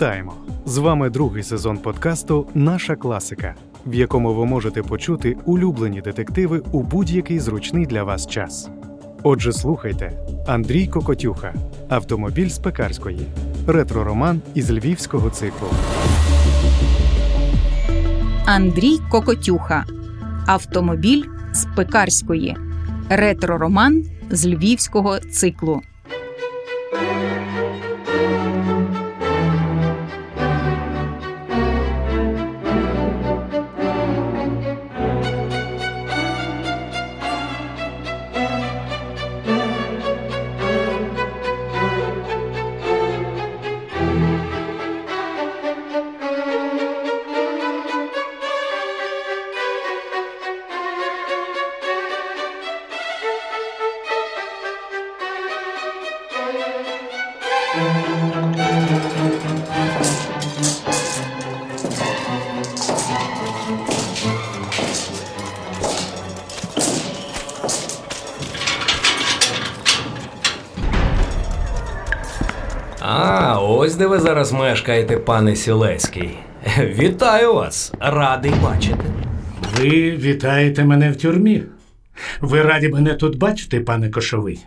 Вітаємо! З вами другий сезон подкасту «Наша класика», в якому ви можете почути улюблені детективи у будь-який зручний для вас час. Отже, слухайте Андрій Кокотюха, «Автомобіль з Пекарської», ретророман із Львівського циклу. Андрій Кокотюха, «Автомобіль з Пекарської», ретророман з Львівського циклу. Ось де ви зараз мешкаєте, пане Сілеський. Вітаю вас, радий бачити. Ви вітаєте мене в тюрмі. Ви раді мене тут бачити, пане Кошовий.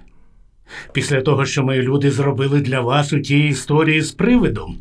Після того, що мої люди зробили для вас у тій історії з привидом.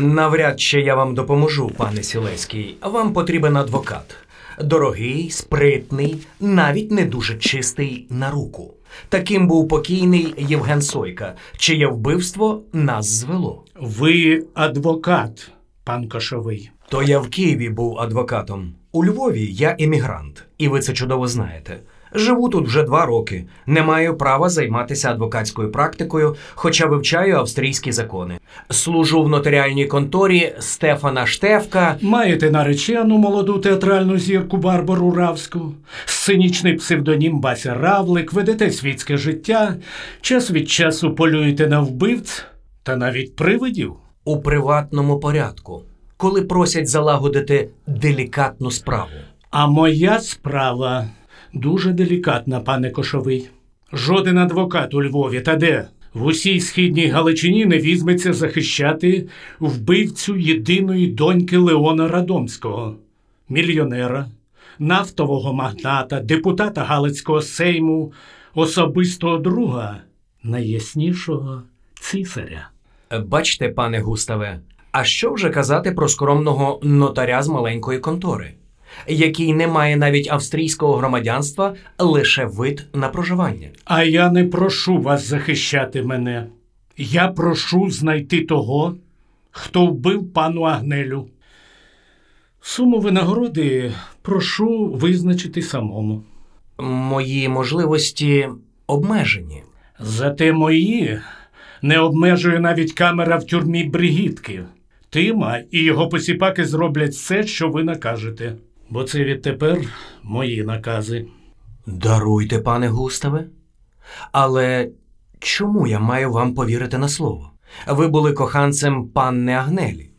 Навряд чи я вам допоможу, пане Сілеський. Вам потрібен адвокат. Дорогий, спритний, навіть не дуже чистий на руку. Таким був покійний Євген Сойка, чиє вбивство нас звело. Ви адвокат, пан Кошовий. То я в Києві був адвокатом. У Львові я емігрант, і ви це чудово знаєте. Живу тут вже 2 роки. Не маю права займатися адвокатською практикою, хоча вивчаю австрійські закони. Служу в нотаріальній конторі Стефана Штефка. Маєте наречену молоду театральну зірку Барбару Равську, сценічний псевдонім Бася Равлик, ведете світське життя, час від часу полюєте на вбивць та навіть привидів. У приватному порядку, коли просять залагодити делікатну справу. А моя справа... дуже делікатна, пане Кошовий. Жоден адвокат у Львові та де в усій Східній Галичині не візьметься захищати вбивцю єдиної доньки Леона Радомського, мільйонера, нафтового магната, депутата Галицького сейму, особистого друга, найяснішого цісаря. Бачте, пане Густаве, а що вже казати про скромного нотаря з маленької контори, який не має навіть австрійського громадянства, лише вид на проживання. А я не прошу вас захищати мене. Я прошу знайти того, хто вбив пану Агнелю. Суму винагороди прошу визначити самому. Мої можливості обмежені. Зате мої не обмежує навіть камера в тюрмі Бригідки. Тима і його посіпаки зроблять все, що ви накажете. Бо це відтепер мої накази. Даруйте, пане Густаве. Але чому я маю вам повірити на слово? Ви були коханцем панни Агнелі.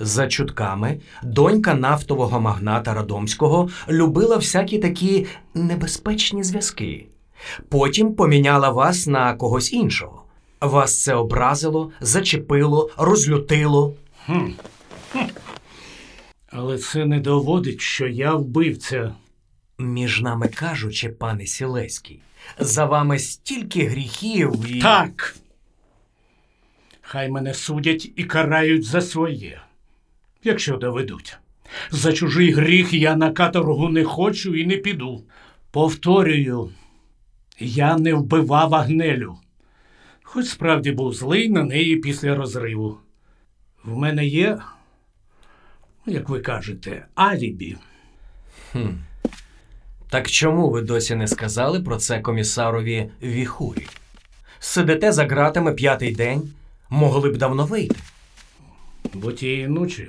За чутками, донька нафтового магната Радомського любила всякі такі небезпечні зв'язки. Потім поміняла вас на когось іншого. Вас це образило, зачепило, розлютило. Але це не доводить, що я вбивця. Між нами кажучи, пане Сілеський, за вами стільки гріхів і... Так! Хай мене судять і карають за своє, якщо доведуть. За чужий гріх я на каторгу не хочу і не піду. Повторюю, я не вбивав Агнелю, хоч справді був злий на неї після розриву. В мене є... як ви кажете, алібі. Так чому ви досі не сказали про це комісарові Віхурі? Сидите за ґратами 5-й день, могли б давно вийти. Бо тієї ночі,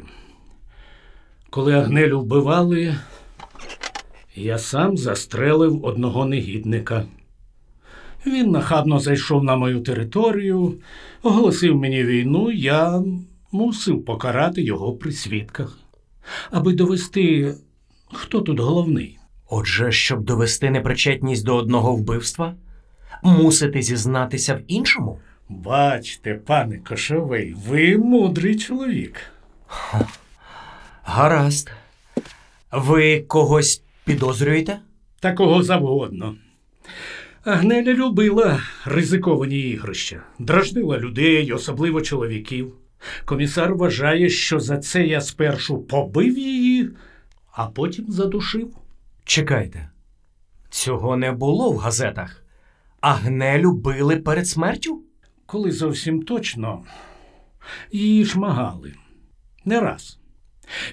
коли Агнелю вбивали, я сам застрелив одного негідника. Він нахабно зайшов на мою територію, оголосив мені війну, я мусив покарати його при свідках. Аби довести, хто тут головний. Отже, щоб довести непричетність до одного вбивства, мусите зізнатися в іншому? Бачте, пане Кошовий, ви мудрий чоловік. Гаразд. Ви когось підозрюєте? Та кого завгодно. Агнеля любила ризиковані ігрища, дражнила людей, особливо чоловіків. Комісар вважає, що за це я спершу побив її, а потім задушив. Чекайте, цього не було в газетах. Агнелю били перед смертю? Коли зовсім точно, її шмагали. Не раз.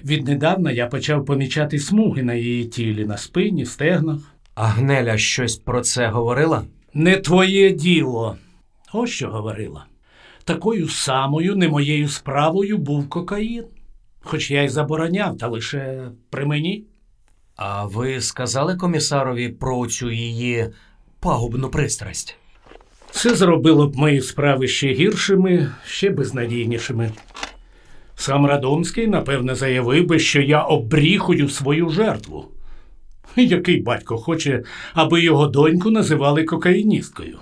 Віднедавна я почав помічати смуги на її тілі, на спині, стегнах. Агнеля щось про це говорила? Не твоє діло. Ось що говорила. Такою самою, не моєю справою був кокаїн. Хоч я й забороняв, та лише при мені. А ви сказали комісарові про цю її пагубну пристрасть? Це зробило б мої справи ще гіршими, ще безнадійнішими. Сам Радомський, напевне, заявив би, що я оббріхую свою жертву. Який батько хоче, аби його доньку називали кокаїністкою?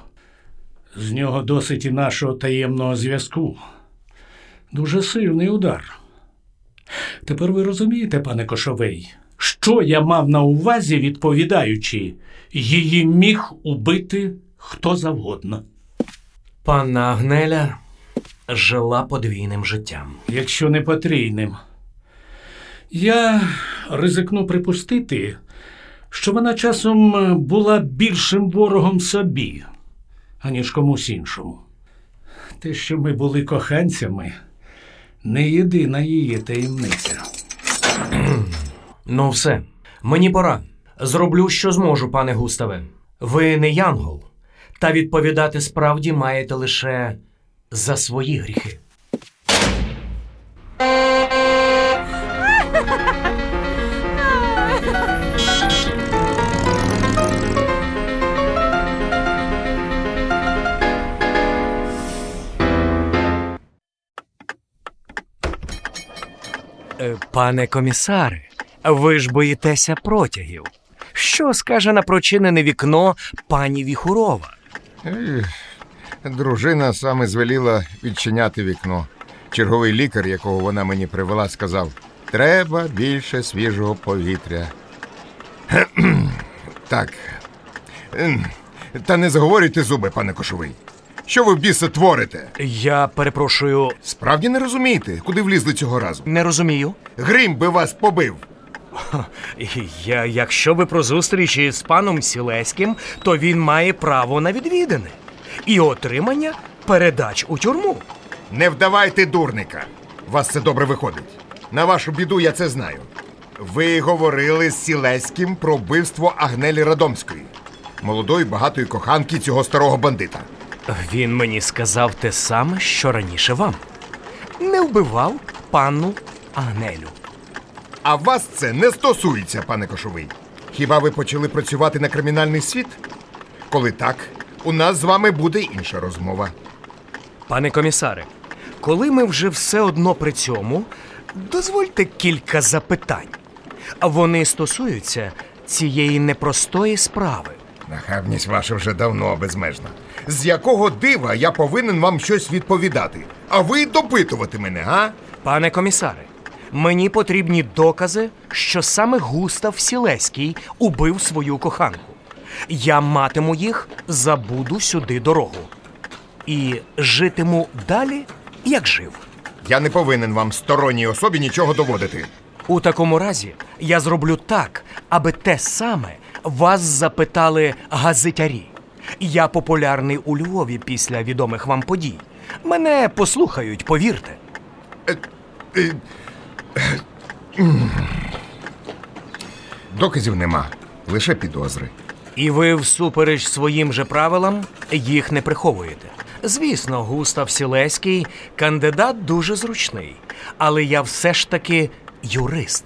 З нього досить і нашого таємного зв'язку. Дуже сильний удар. Тепер ви розумієте, пане Кошовий, що я мав на увазі, відповідаючи, її міг убити хто завгодно. Панна Агнеля жила подвійним життям. Якщо не потрійним. Я ризикну припустити, що вона часом була більшим ворогом собі, аніж комусь іншому. Те, що ми були коханцями, не єдина її таємниця. Ну все, мені пора. Зроблю, що зможу, пане Густаве. Ви не янгол, та відповідати справді маєте лише за свої гріхи. Пане комісаре, ви ж боїтеся протягів. Що скаже на прочинене вікно пані Віхурова? Дружина саме звеліла відчиняти вікно. Черговий лікар, якого вона мені привела, сказав: треба більше свіжого повітря. Так. Та не заговорюйте зуби, пане Кошовий. Що ви в біса творите? Я перепрошую... Справді не розумієте, куди влізли цього разу? Не розумію. Грим би вас побив. Якщо ви про зустрічі з паном Сілеським, то він має право на відвідини і отримання передач у тюрму. Не вдавайте дурника. У вас це добре виходить. На вашу біду я це знаю. Ви говорили з Сілеським про вбивство Агнелі Радомської, молодої багатої коханки цього старого бандита. Він мені сказав те саме, що раніше вам. Не вбивав панну Агнелю. А вас це не стосується, пане Кошовий. Хіба ви почали працювати на кримінальний світ? Коли так, у нас з вами буде інша розмова. Пане комісаре, коли ми вже все одно при цьому, дозвольте кілька запитань. Вони стосуються цієї непростої справи. Нахабність ваша вже давно безмежна. З якого дива я повинен вам щось відповідати? А ви допитувати мене, а? Пане комісаре, мені потрібні докази, що саме Густав Сілеський убив свою коханку. Я матиму їх, забуду сюди дорогу. І житиму далі, як жив. Я не повинен вам, сторонній особі, нічого доводити. У такому разі я зроблю так, аби те саме вас запитали газетярі. Я популярний у Львові після відомих вам подій. Мене послухають, повірте. Доказів нема, лише підозри. І ви всупереч своїм же правилам їх не приховуєте. Звісно, Густав Сілеський – кандидат дуже зручний. Але я все ж таки юрист.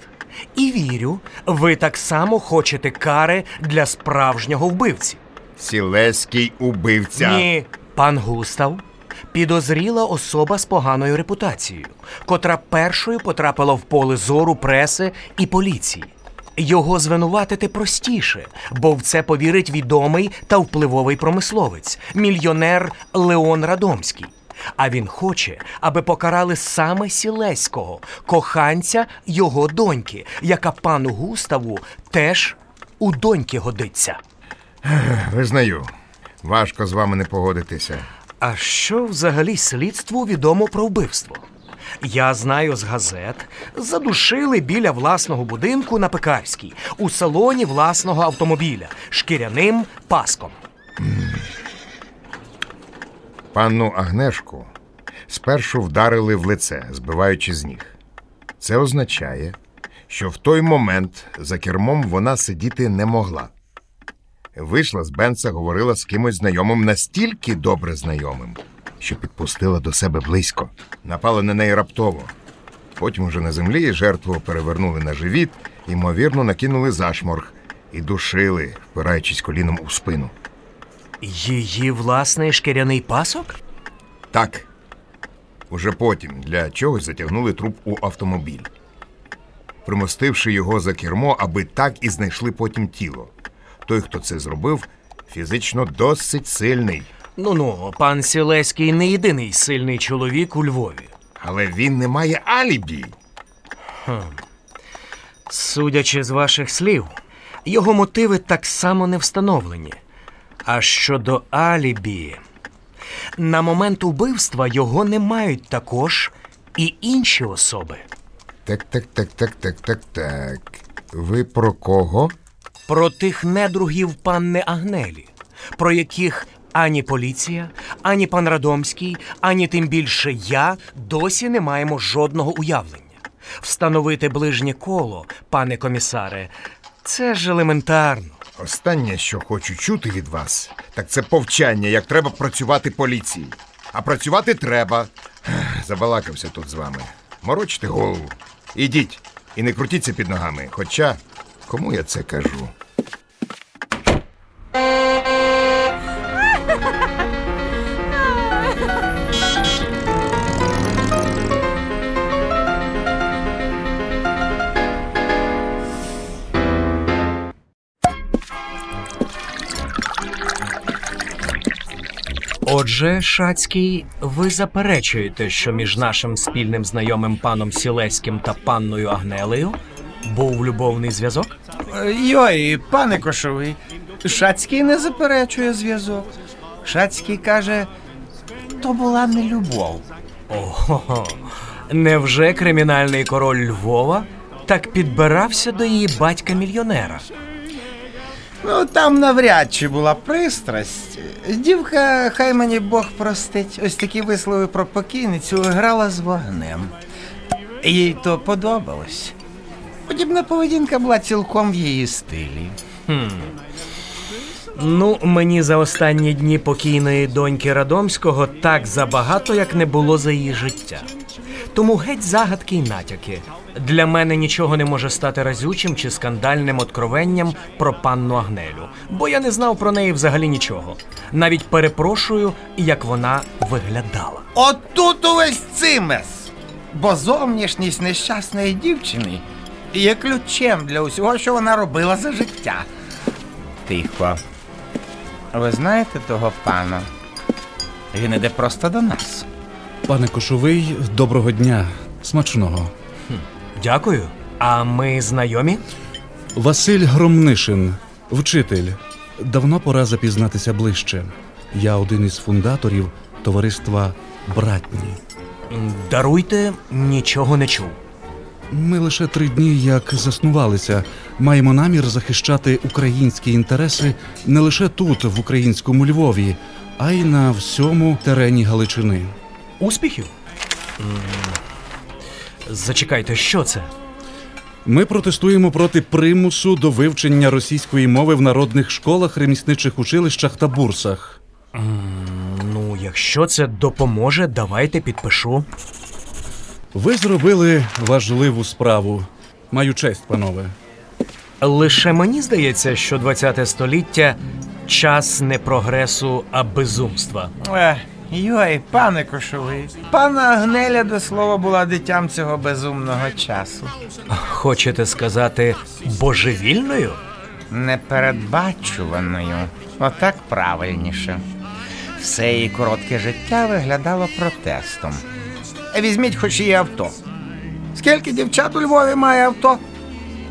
І вірю, ви так само хочете кари для справжнього вбивці. Сілеський убивця. Ні, пан Густав – підозріла особа з поганою репутацією, котра першою потрапила в поле зору преси і поліції. його звинуватити простіше, бо в це повірить відомий та впливовий промисловець, мільйонер Леон Радомський. А він хоче, аби покарали саме Сілеського, коханця його доньки, яка пану Густаву теж у доньки годиться. Визнаю, важко з вами не погодитися. А що взагалі слідству відомо про вбивство? Я знаю з газет, задушили біля власного будинку на Пекарській, у салоні власного автомобіля, шкіряним паском. Панну Агнешку спершу вдарили в лице, збиваючи з ніг. Це означає, що в той момент за кермом вона сидіти не могла. Вийшла з Бенца, говорила з кимось знайомим, настільки добре знайомим, що підпустила до себе близько. Напали на неї раптово. Потім уже на землі жертву перевернули на живіт, ймовірно накинули зашморг і душили, впираючись коліном у спину. Її власний шкіряний пасок? Так. Уже потім для чогось затягнули труп у автомобіль, примостивши його за кермо, аби так і знайшли потім тіло. Той, хто це зробив, фізично досить сильний. Ну, пан Сілеський не єдиний сильний чоловік у Львові. Але він не має алібі. Судячи з ваших слів, його мотиви так само не встановлені. А щодо алібі, на момент убивства його не мають також і інші особи. Так. Ви про кого? Про тих недругів панни Агнелі, про яких ані поліція, ані пан Радомський, ані тим більше я досі не маємо жодного уявлення. Встановити ближнє коло, пане комісаре, це ж елементарно. Останнє, що хочу чути від вас, так це повчання, як треба працювати поліції. А працювати треба. Забалакався тут з вами. Морочте голову. Ідіть і не крутіться під ногами. Хоча, кому я це кажу? Отже, Шацький, ви заперечуєте, що між нашим спільним знайомим паном Сілеським та панною Агнелею був любовний зв'язок? Йой, пане Кошовий, Шацький не заперечує зв'язок. Шацький каже, то була не любов. Ого, невже кримінальний король Львова так підбирався до її батька-мільйонера? Там навряд чи була пристрасть. Дівка, хай мені Бог простить, ось такі вислови про покійницю, грала з вогнем. Їй то подобалось. Подібна поведінка була цілком в її стилі. Мені за останні дні покійної доньки Радомського так забагато, як не було за її життя. Тому геть загадки й натяки. Для мене нічого не може стати разючим чи скандальним откровенням про панну Агнелю, бо я не знав про неї взагалі нічого. Навіть перепрошую, як вона виглядала. От тут увесь цимес! Бо зовнішність нещасної дівчини є ключем для усього, що вона робила за життя. Тихо. Ви знаєте того пана? Він іде просто до нас. Пане Кошовий, доброго дня. Смачного. Дякую. А ми знайомі? Василь Громнишин, вчитель. Давно пора запізнатися ближче. Я один із фундаторів товариства «Братні». Даруйте, нічого не чув. Ми лише 3 дні як заснувалися. Маємо намір захищати українські інтереси не лише тут, в українському Львові, а й на всьому терені Галичини. Успіхів? Зачекайте, що це? Ми протестуємо проти примусу до вивчення російської мови в народних школах, ремісничих училищах та бурсах. Якщо це допоможе, давайте підпишу. Ви зробили важливу справу. Маю честь, панове. Лише мені здається, що 20-те століття – час не прогресу, а безумства. Йой, пане Кошовий, пана Агнеля, до слова, була дитям цього безумного часу. Хочете сказати, божевільною? Непередбачуваною. Отак правильніше. Все її коротке життя виглядало протестом. Візьміть хоч її авто. Скільки дівчат у Львові має авто?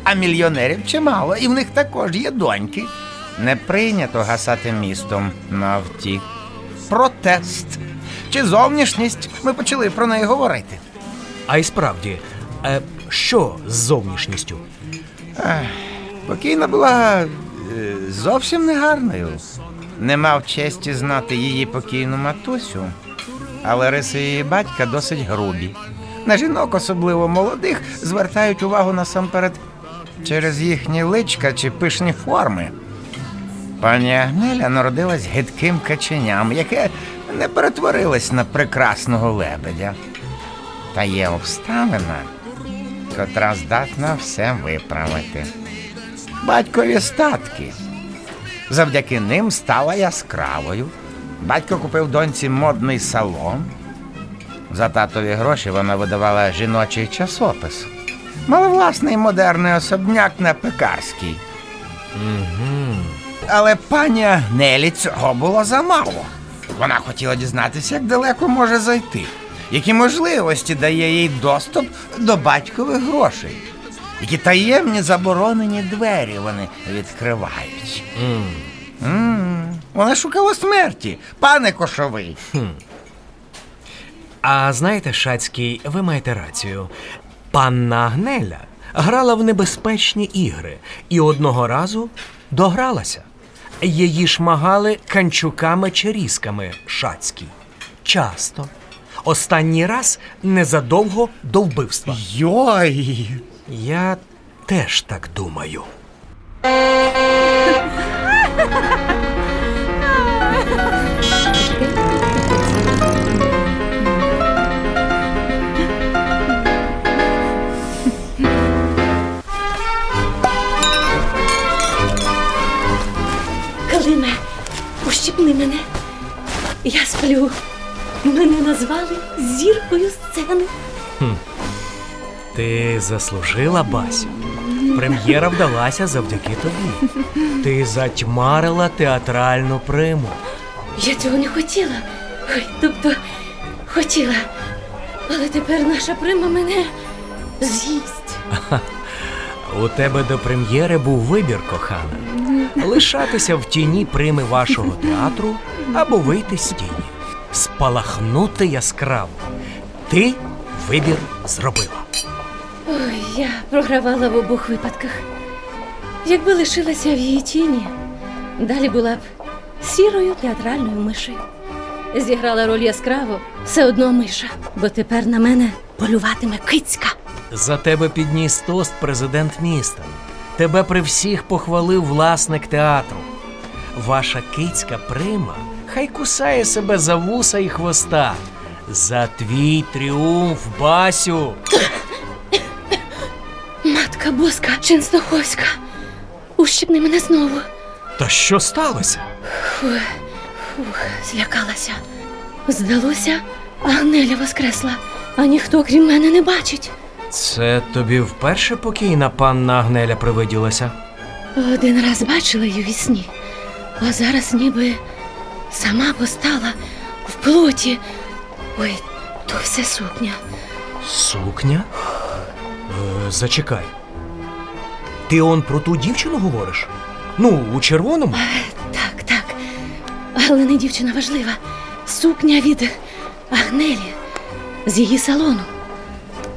А мільйонерів чимало, і в них також є доньки. Не прийнято гасати містом на авті. Протест. Чи зовнішність? Ми почали про неї говорити. А й справді, що з зовнішністю? Покійна була зовсім негарною. Не мав честі знати її покійну матусю, але риси її батька досить грубі. На жінок, особливо молодих, звертають увагу насамперед через їхні личка чи пишні форми. Пані Агнеля народилась гидким каченям, яке не перетворилось на прекрасного лебедя. Та є обставина, котра здатна все виправити. Батькові статки. Завдяки ним стала яскравою. Батько купив доньці модний салон. За татові гроші вона видавала жіночий часопис. Мала власний модерний особняк на Пекарській. Але пані Агнелі цього було замало. Вона хотіла дізнатися, як далеко може зайти, які можливості дає їй доступ до батькових грошей, які таємні заборонені двері вони відкривають. Вона шукала смерті, пане Кошовий. А знаєте, Шацький, ви маєте рацію. Панна Агнеля грала в небезпечні ігри і одного разу догралася. Її шмагали канчуками чи різками, Шацький. Часто. Останній раз незадовго до вбивства. Йой! Я теж так думаю. Климе, ущипни мене. Я сплю. Мене назвали зіркою сцени. Ти заслужила, Басю. Прем'єра вдалася завдяки тобі. Ти затьмарила театральну приму. Я цього не хотіла. Хотіла. Але тепер наша прима мене з'їсть. У тебе до прем'єри був вибір, кохана. Лишатися в тіні прими вашого театру або вийти з тіні. Спалахнути яскраво. Ти вибір зробила. Ой, я програвала в обох випадках. Якби лишилася в її тіні, далі була б сірою театральною мишею. Зіграла роль яскраво, все одно миша, бо тепер на мене полюватиме кицька. За тебе підніс тост президент міста. Тебе при всіх похвалив власник театру. Ваша кицька прима хай кусає себе за вуса і хвоста. За твій тріумф, Басю! Матка Боска Ченстоховська, ущипни мене знову. Та що сталося? Фух, злякалася. Здалося, Агнеля воскресла, а ніхто крім мене не бачить. Це тобі вперше покійна панна Агнеля привиділася? Один раз бачила її у вісні, а зараз ніби сама постала в плоті. Ой, то все сукня. Сукня? Зачекай. Ти он про ту дівчину говориш? У червоному? Так. Але не дівчина важлива. Сукня від Агнелі. З її салону.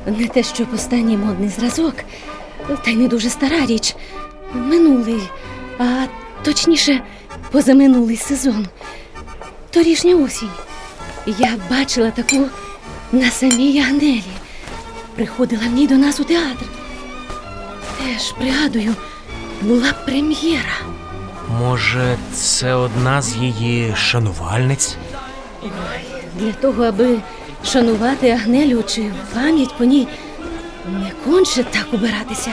Не те, що останній модний зразок. Та й не дуже стара річ. Минулий. А точніше, позаминулий сезон. Торішня осінь. Я бачила таку на самій Агнелі. Приходила в ній до нас у театр. Теж, пригадую, була прем'єра. Може, це одна з її шанувальниць? Ой, для того, аби шанувати Агнелю чи пам'ять по ній, не конче так убиратися.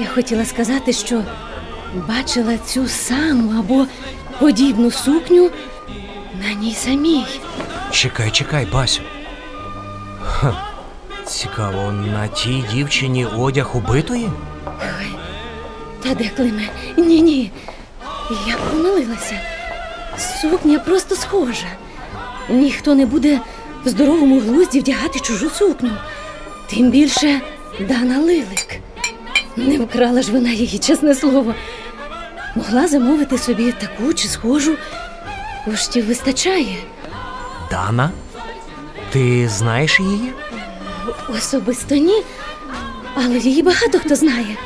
Я хотіла сказати, що бачила цю саму або подібну сукню На ній самій. Чекай, Басю. Ха, цікаво, на тій дівчині одяг убитої? Ой, та де, Климе? Ні. Я помилилася. Сукня просто схожа. Ніхто не буде в здоровому глузді вдягати чужу сукню. Тим більше Дана Лилик. Не вкрала ж вона її, чесне слово. Могла замовити собі таку чи схожу. Коштів вистачає. Дана? Ти знаєш її? Особисто ні, але її багато хто знає.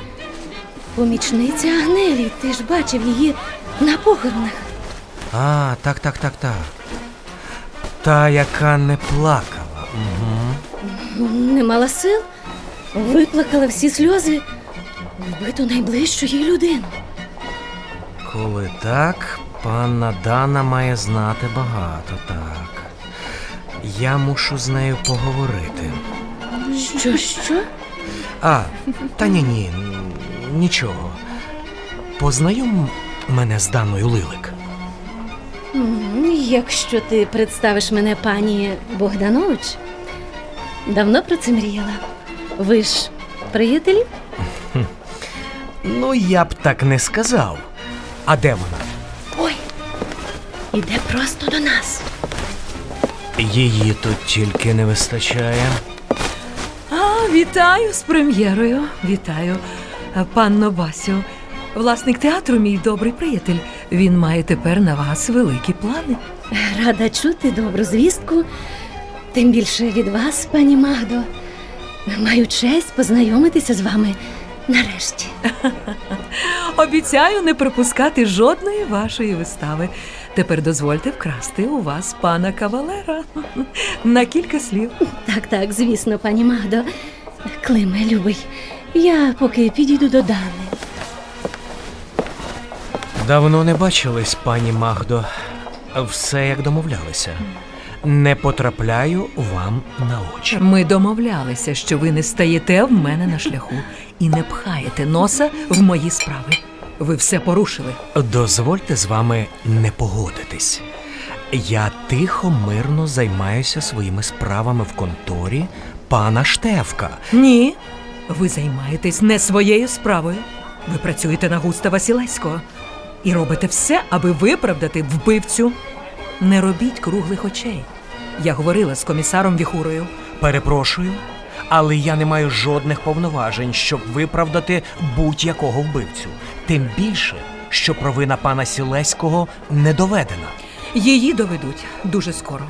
Помічниця Агнелі, ти ж бачив її на похоронах. А, так. Та, яка не плакала. Угу. Не мала сил, виплакала всі сльози, вбиту найближчу їй людину. Коли так, панна Дана має знати багато, так. Я мушу з нею поговорити. Що? А, та ні, нічого. Познайом мене з Даною Лилик. Якщо ти представиш мене пані Богданович, давно про це мріяла. Ви ж приятелі? Ну, я б так не сказав. А де вона? Ой, іде просто до нас. Її тут тільки не вистачає. Вітаю з прем'єрою, вітаю, панно Басю. Власник театру – мій добрий приятель. Він має тепер на вас великі плани. Рада чути добру звістку, тим більше від вас, пані Магдо. Маю честь познайомитися з вами нарешті. Обіцяю не пропускати жодної вашої вистави. Тепер дозвольте вкрасти у вас пана кавалера на кілька слів. Так, звісно, пані Магдо. Климе, любий, я поки підійду до Дани. Давно не бачились, пані Магдо. Все, як домовлялися. Не потрапляю вам на очі. Ми домовлялися, що ви не стаєте в мене на шляху і не пхаєте носа в мої справи. Ви все порушили. Дозвольте з вами не погодитись. Я тихо, мирно займаюся своїми справами в конторі пана Штефка. Ні, ви займаєтесь не своєю справою. Ви працюєте на Густава Сілеського і робите все, аби виправдати вбивцю. Не робіть круглих очей. Я говорила з комісаром Віхурою. Перепрошую, але я не маю жодних повноважень, щоб виправдати будь-якого вбивцю. Тим більше, що провина пана Сілеського не доведена. Її доведуть дуже скоро.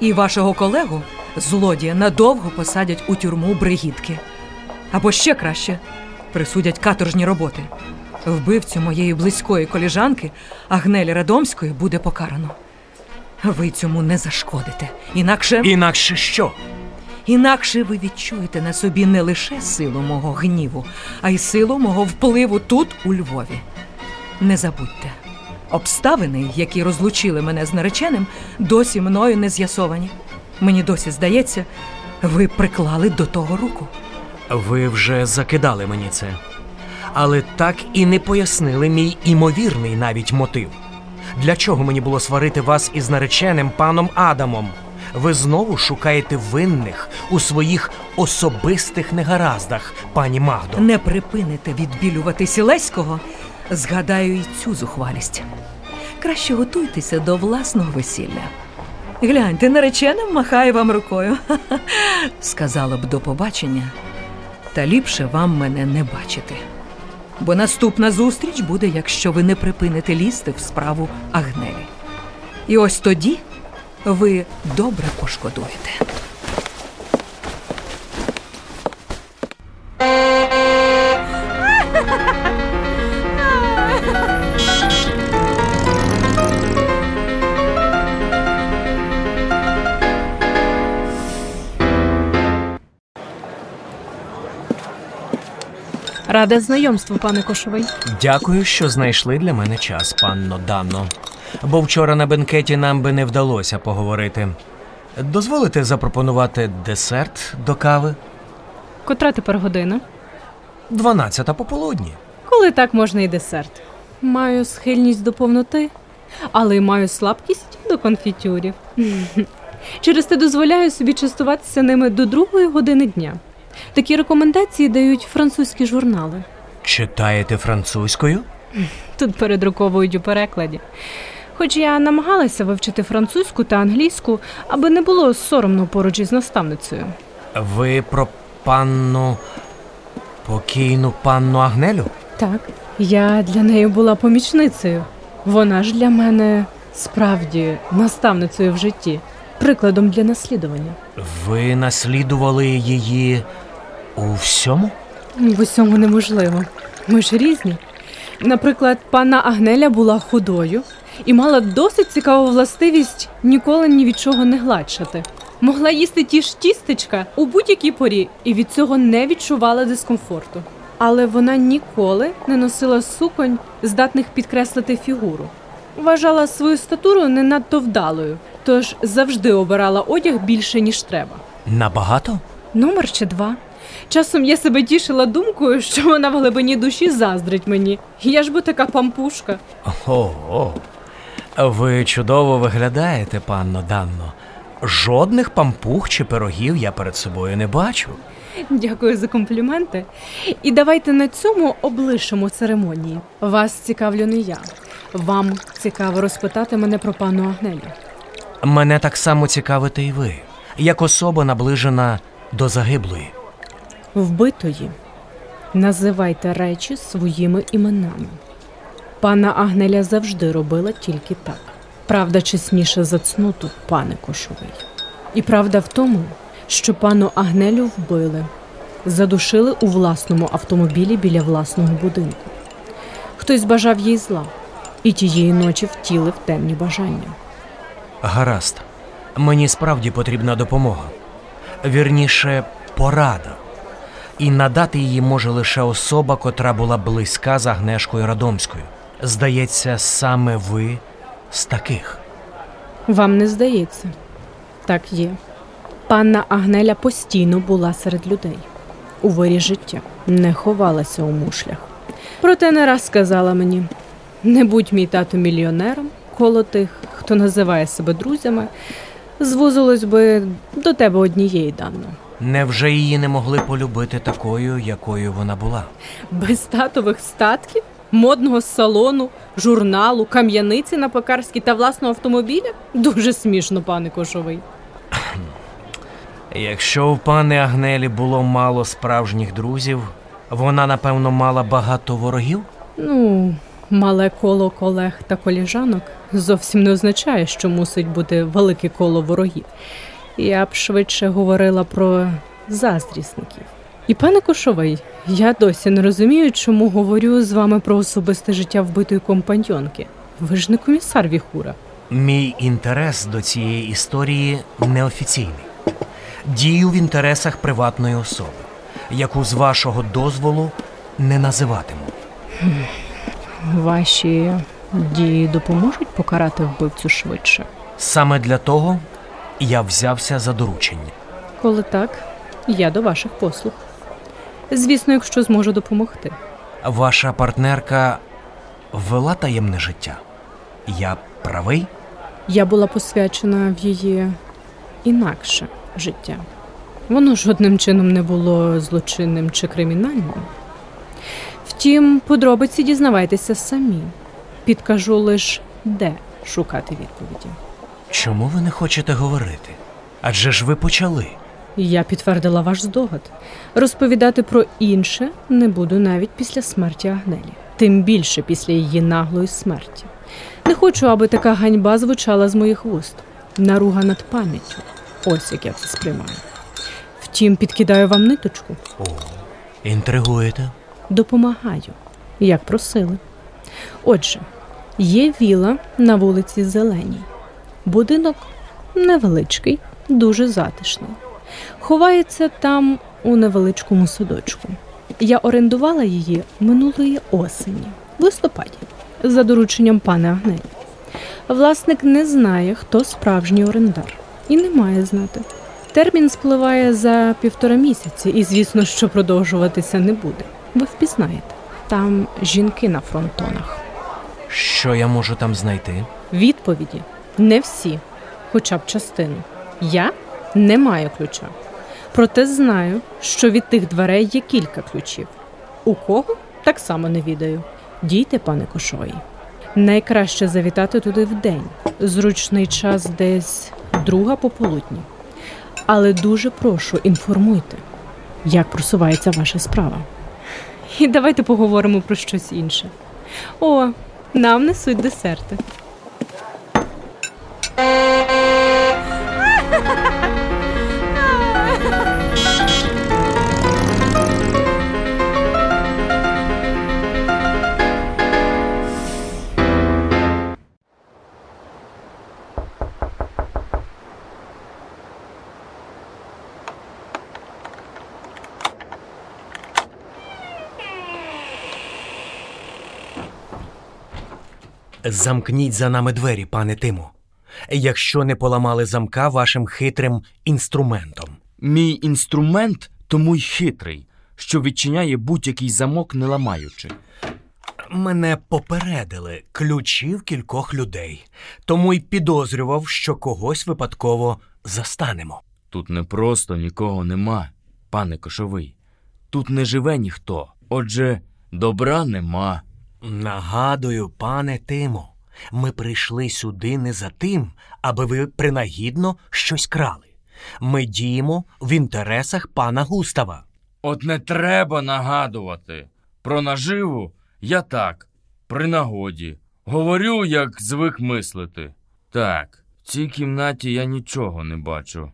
І вашого колегу, злодія, надовго посадять у тюрму Бригідки. Або ще краще, присудять каторжні роботи. Вбивцю моєї близької коліжанки Агнелі Радомської буде покарано. Ви цьому не зашкодите. Інакше що? Інакше ви відчуєте на собі не лише силу мого гніву, а й силу мого впливу тут, у Львові. Не забудьте, обставини, які розлучили мене з нареченим, досі мною не з'ясовані. Мені досі здається, ви приклали до того руку. Ви вже закидали мені це. Але так і не пояснили мій імовірний навіть мотив. Для чого мені було сварити вас із нареченим паном Адамом? Ви знову шукаєте винних у своїх особистих негараздах, пані Магдо. Не припините відбілювати Сілеського, згадаю й цю зухвалість. Краще готуйтеся до власного весілля. Гляньте, нареченим махає вам рукою. Сказала б до побачення, та ліпше вам мене не бачити. Бо наступна зустріч буде, якщо ви не припините лізти в справу Агнелі. І ось тоді ви добре пошкодуєте. Рада знайомству, пане Кошовий. Дякую, що знайшли для мене час, панно Данно. Бо вчора на бенкеті нам би не вдалося поговорити. Дозволите запропонувати десерт до кави? Котра тепер година? 12:00 пополудні. Коли так можна і десерт. Маю схильність до повноти. але маю слабкість до конфітюрів. Через те дозволяю собі частуватися ними до 2:00 дня. Такі рекомендації дають французькі журнали. Читаєте французькою? Тут передруковують у перекладі. Хоч я намагалася вивчити французьку та англійську, аби не було соромно поруч із наставницею. Ви про панну... покійну панну Агнелю? Так, я для неї була помічницею. Вона ж для мене справді наставницею в житті, прикладом для наслідування. Ви наслідували її у всьому? В усьому неможливо. Ми ж різні. Наприклад, панна Агнеля була худою і мала досить цікаву властивість ніколи ні від чого не гладшати. Могла їсти ті ж тістечка у будь-якій порі і від цього не відчувала дискомфорту. Але вона ніколи не носила суконь, здатних підкреслити фігуру. Вважала свою статуру не надто вдалою, тож завжди обирала одяг більше, ніж треба. Набагато? 1 чи 2. Часом я себе тішила думкою, що вона в глибині душі заздрить мені. Я ж бо така пампушка. Ого, ви чудово виглядаєте, панно Данно. Жодних пампух чи пирогів я перед собою не бачу. Дякую за компліменти. І давайте на цьому облишимо церемонії. Вас цікавлю не я. Вам цікаво розпитати мене про пану Агнелю. Мене так само цікавите і ви, як особа, наближена до загиблої. Вбитої. Називайте речі своїми іменами. Пана Агнеля завжди робила тільки так. Правда чесніше за цноту, пане Кошовий. І правда в тому, що пану Агнелю вбили. Задушили у власному автомобілі біля власного будинку. Хтось бажав їй зла. І тієї ночі втілив темні бажання. Гаразд. Мені справді потрібна допомога. Вірніше, порада. І надати її може лише особа, котра була близька з Агнешкою Радомською. Здається, саме ви з таких. Вам не здається. Так є. Панна Агнеля постійно була серед людей. У вирі життя. Не ховалася у мушлях. Проте не раз сказала мені: не будь мій тато мільйонером, коло тих, хто називає себе друзями, звузилось би до тебе однієї, Данно. Невже її не могли полюбити такою, якою вона була? Без татових статків? Модного салону, журналу, кам'яниці на Пекарській та власного автомобіля? Дуже смішно, пане Кошовий. Якщо в пані Агнелі було мало справжніх друзів, вона, напевно, мала багато ворогів? Мале коло колег та коліжанок зовсім не означає, що мусить бути велике коло ворогів. Я б швидше говорила про заздрісників. І, пане Кошовий, я досі не розумію, чому говорю з вами про особисте життя вбитої компаньонки. Ви ж не комісар Віхура. Мій інтерес до цієї історії неофіційний. Дію в інтересах приватної особи, яку з вашого дозволу не називатиму. Ваші дії допоможуть покарати вбивцю швидше? Саме для того я взявся за доручення. Коли так, я до ваших послуг. Звісно, якщо зможу допомогти. Ваша партнерка вела таємне життя. Я правий? Я була посвячена в її інакше життя. Воно жодним чином не було злочинним чи кримінальним. Втім, подробиці дізнавайтеся самі. Підкажу лише, де шукати відповіді. Чому ви не хочете говорити? Адже ж ви почали. Я підтвердила ваш здогад. Розповідати про інше не буду навіть після смерті Агнелі. Тим більше після її наглої смерті. Не хочу, аби така ганьба звучала з моїх вуст. Наруга над пам'яттю. Ось як я це сприймаю. Втім, підкидаю вам ниточку. О, інтригуєте? Допомагаю, як просили. Отже, є віла на вулиці Зеленій. Будинок невеличкий, дуже затишний. Ховається там у невеличкому садочку. Я орендувала її минулої осені, в листопаді, за дорученням пана Агнелі. Власник не знає, хто справжній орендар. І не має знати. Термін спливає за 1,5 місяці і, звісно, що продовжуватися не буде. Ви впізнаєте. Там жінки на фронтонах. Що я можу там знайти? Відповіді – не всі, хоча б частину. Я не маю ключа. Проте знаю, що від тих дверей є кілька ключів. У кого? Так само не відаю. Дійте, пане Кошовий. Найкраще завітати туди вдень. Зручний час десь 2 пополудні. Але дуже прошу, інформуйте, як просувається ваша справа. І давайте поговоримо про щось інше. О, нам несуть десерти. Замкніть за нами двері, пане Тиму, якщо не поламали замка вашим хитрим інструментом. Мій інструмент тому й хитрий, що відчиняє будь-який замок, не ламаючи. Мене попередили ключів кількох людей, тому й підозрював, що когось випадково застанемо. Тут не просто нікого нема, пане Кошовий. Тут не живе ніхто, отже, добра нема. Нагадую, пане Тимо, ми прийшли сюди не за тим, аби ви принагідно щось крали. Ми діємо в інтересах пана Густава. От не треба нагадувати. Про наживу я так, при нагоді. Говорю, як звик мислити. Так, в цій кімнаті я нічого не бачу.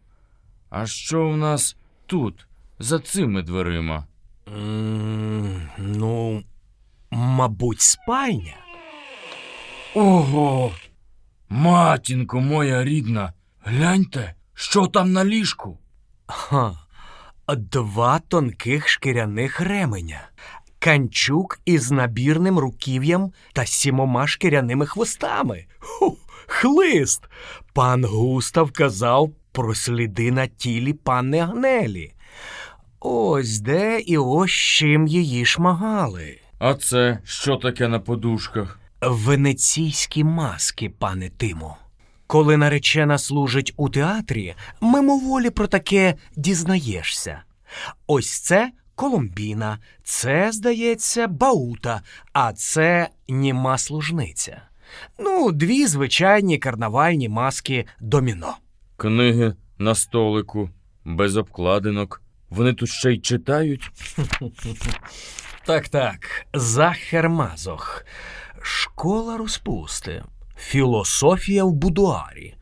А що в нас тут, за цими дверима? Мабуть, спальня? Ого! Матінко моя рідна, гляньте, що там на ліжку? 2 тонких шкіряних ременя, канчук із набірним руків'ям та 7 шкіряними хвостами. Хлист! Пан Густав казав про сліди на тілі панни Агнелі. Ось де і ось чим її шмагали. А це що таке на подушках? Венеційські маски, пане Тимо. Коли наречена служить у театрі, мимоволі про таке дізнаєшся. Ось це Колумбіна, це, здається, Баута, а це німа служниця. 2 звичайні карнавальні маски доміно. Книги на столику, без обкладинок. Вони тут ще й читають? Так, Захер-Мазох, школа розпусти, філософія в будуарі,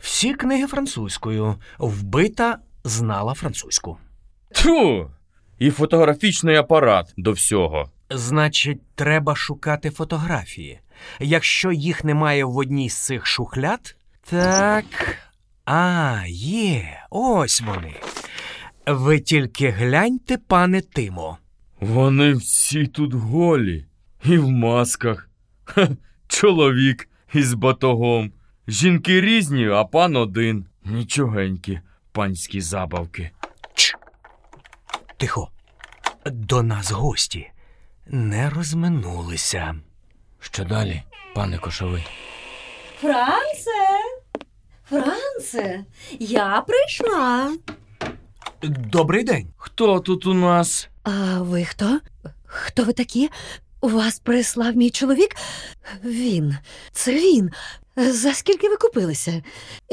всі книги французькою, вбита знала французьку. Тьфу! І фотографічний апарат до всього. Значить, треба шукати фотографії. Якщо їх немає в одній з цих шухляд, є, ось вони. Ви тільки гляньте, пане Тимо. Вони всі тут голі і в масках. Чоловік із батогом. Жінки різні, а пан один. Нічогенькі панські забавки. Тихо. До нас гості не розминулися. Що далі, пане Кошовий? Франце, я прийшла. Добрий день. Хто тут у нас? А ви хто? Хто ви такі? Вас прислав мій чоловік? Це він. За скільки ви купилися?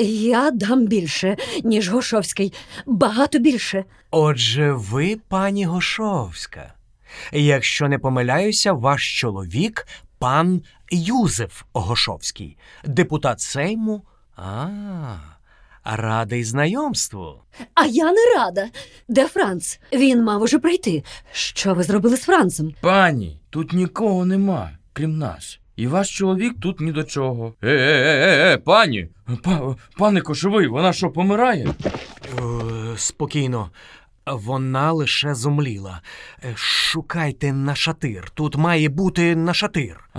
Я дам більше, ніж Гошовський. Багато більше. Отже, ви, пані Гошовська. Якщо не помиляюся, ваш чоловік – пан Юзеф Гошовський. Депутат Сейму. Радий знайомству. А я не рада. Де Франц? Він мав уже прийти. Що ви зробили з Францем? Пані, тут нікого нема, крім нас. І ваш чоловік тут ні до чого. Пані! Пане Кошовий, вона що, помирає? Спокійно. Вона лише зумліла. Шукайте нашатир. Тут має бути нашатир.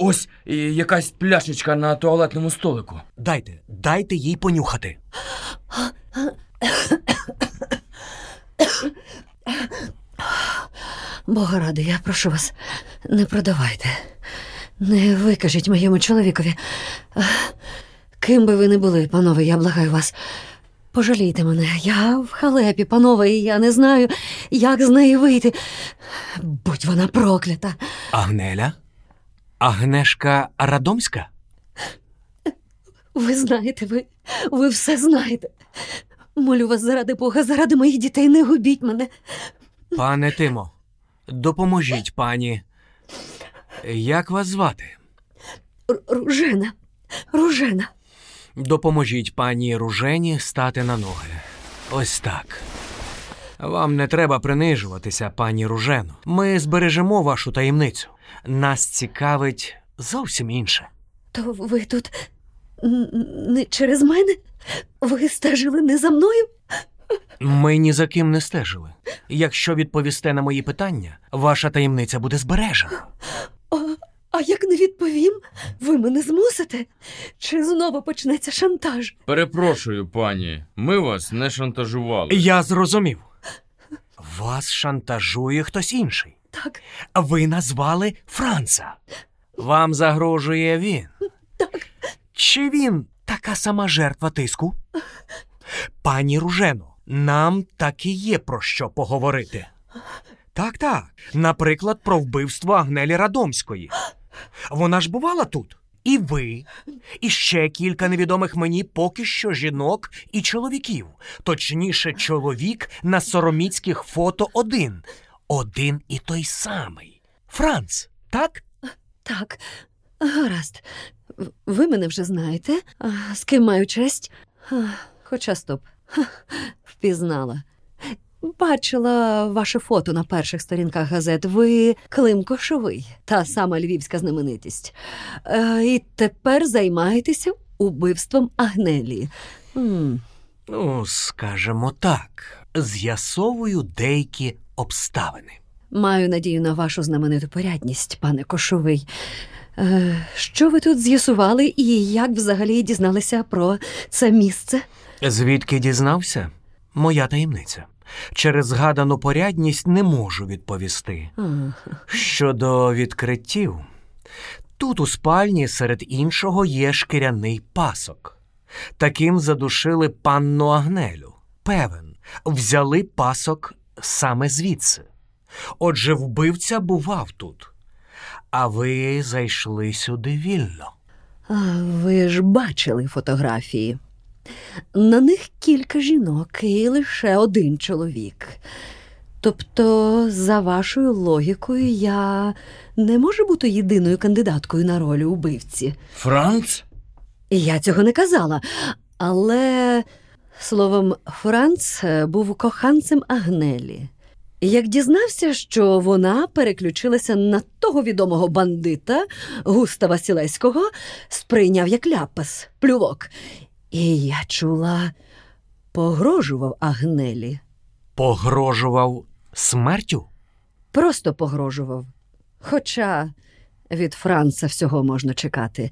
Ось якась пляшечка на туалетному столику. Дайте їй понюхати. Бога ради, я прошу вас, не продавайте. Не викажіть моєму чоловікові. Ким би ви не були, панове, я благаю вас. Пожалійте мене. Я в халепі, панове, і я не знаю, як з неї вийти. Будь вона проклята. Агнеля? Агнешка Радомська? Ви знаєте, ви все знаєте. Молю вас заради Бога, заради моїх дітей, не губіть мене. Пане Тимо, допоможіть пані. Як вас звати? Ружена. Ружена. Допоможіть пані Ружені стати на ноги. Ось так. Вам не треба принижуватися, пані Ружено. Ми збережемо вашу таємницю. Нас цікавить зовсім інше. То ви тут не через мене? Ви стежили не за мною? Ми ні за ким не стежили. Якщо відповісте на мої питання, ваша таємниця буде збережена. А як не відповім, ви мене змусите? Чи знову почнеться шантаж? Перепрошую, пані, ми вас не шантажували. Я зрозумів. Вас шантажує хтось інший. Так. Ви назвали Франца. Вам загрожує він. Так. Чи він така сама жертва тиску? Пані Ружено, нам так і є про що поговорити. Так. Наприклад, про вбивство Агнелі Радомської. Вона ж бувала тут. І ви, і ще кілька невідомих мені поки що жінок і чоловіків. Точніше, чоловік на сороміцьких фото один. Один і той самий. Франц, так? Так. Гаразд. Ви мене вже знаєте. З ким маю честь? Хоча стоп. Впізнала. Бачила ваше фото на перших сторінках газет. Ви Клим Кошовий, та сама львівська знаменитість. І тепер займаєтеся убивством Агнелі. Ну, скажімо так, з'ясовую деякі обставини. Маю надію на вашу знамениту порядність, пане Кошовий. Що ви тут з'ясували і як взагалі дізналися про це місце? Звідки дізнався? Моя таємниця. Через згадану порядність не можу відповісти. Щодо відкриттів, тут у спальні серед іншого є шкіряний пасок. Таким задушили панну Агнелю. Певен, взяли пасок саме звідси. Отже, вбивця бував тут. А ви зайшли сюди вільно. А ви ж бачили фотографії. На них кілька жінок і лише один чоловік. Тобто, за вашою логікою, я не можу бути єдиною кандидаткою на роль убивці. Франц? Я цього не казала, але, словом, Франц був коханцем Агнелі. Як дізнався, що вона переключилася на того відомого бандита, Густава Сілеського, сприйняв як ляпас, плювок. І я чула, погрожував Агнелі. Погрожував смертю? Просто погрожував. Хоча від Франца всього можна чекати.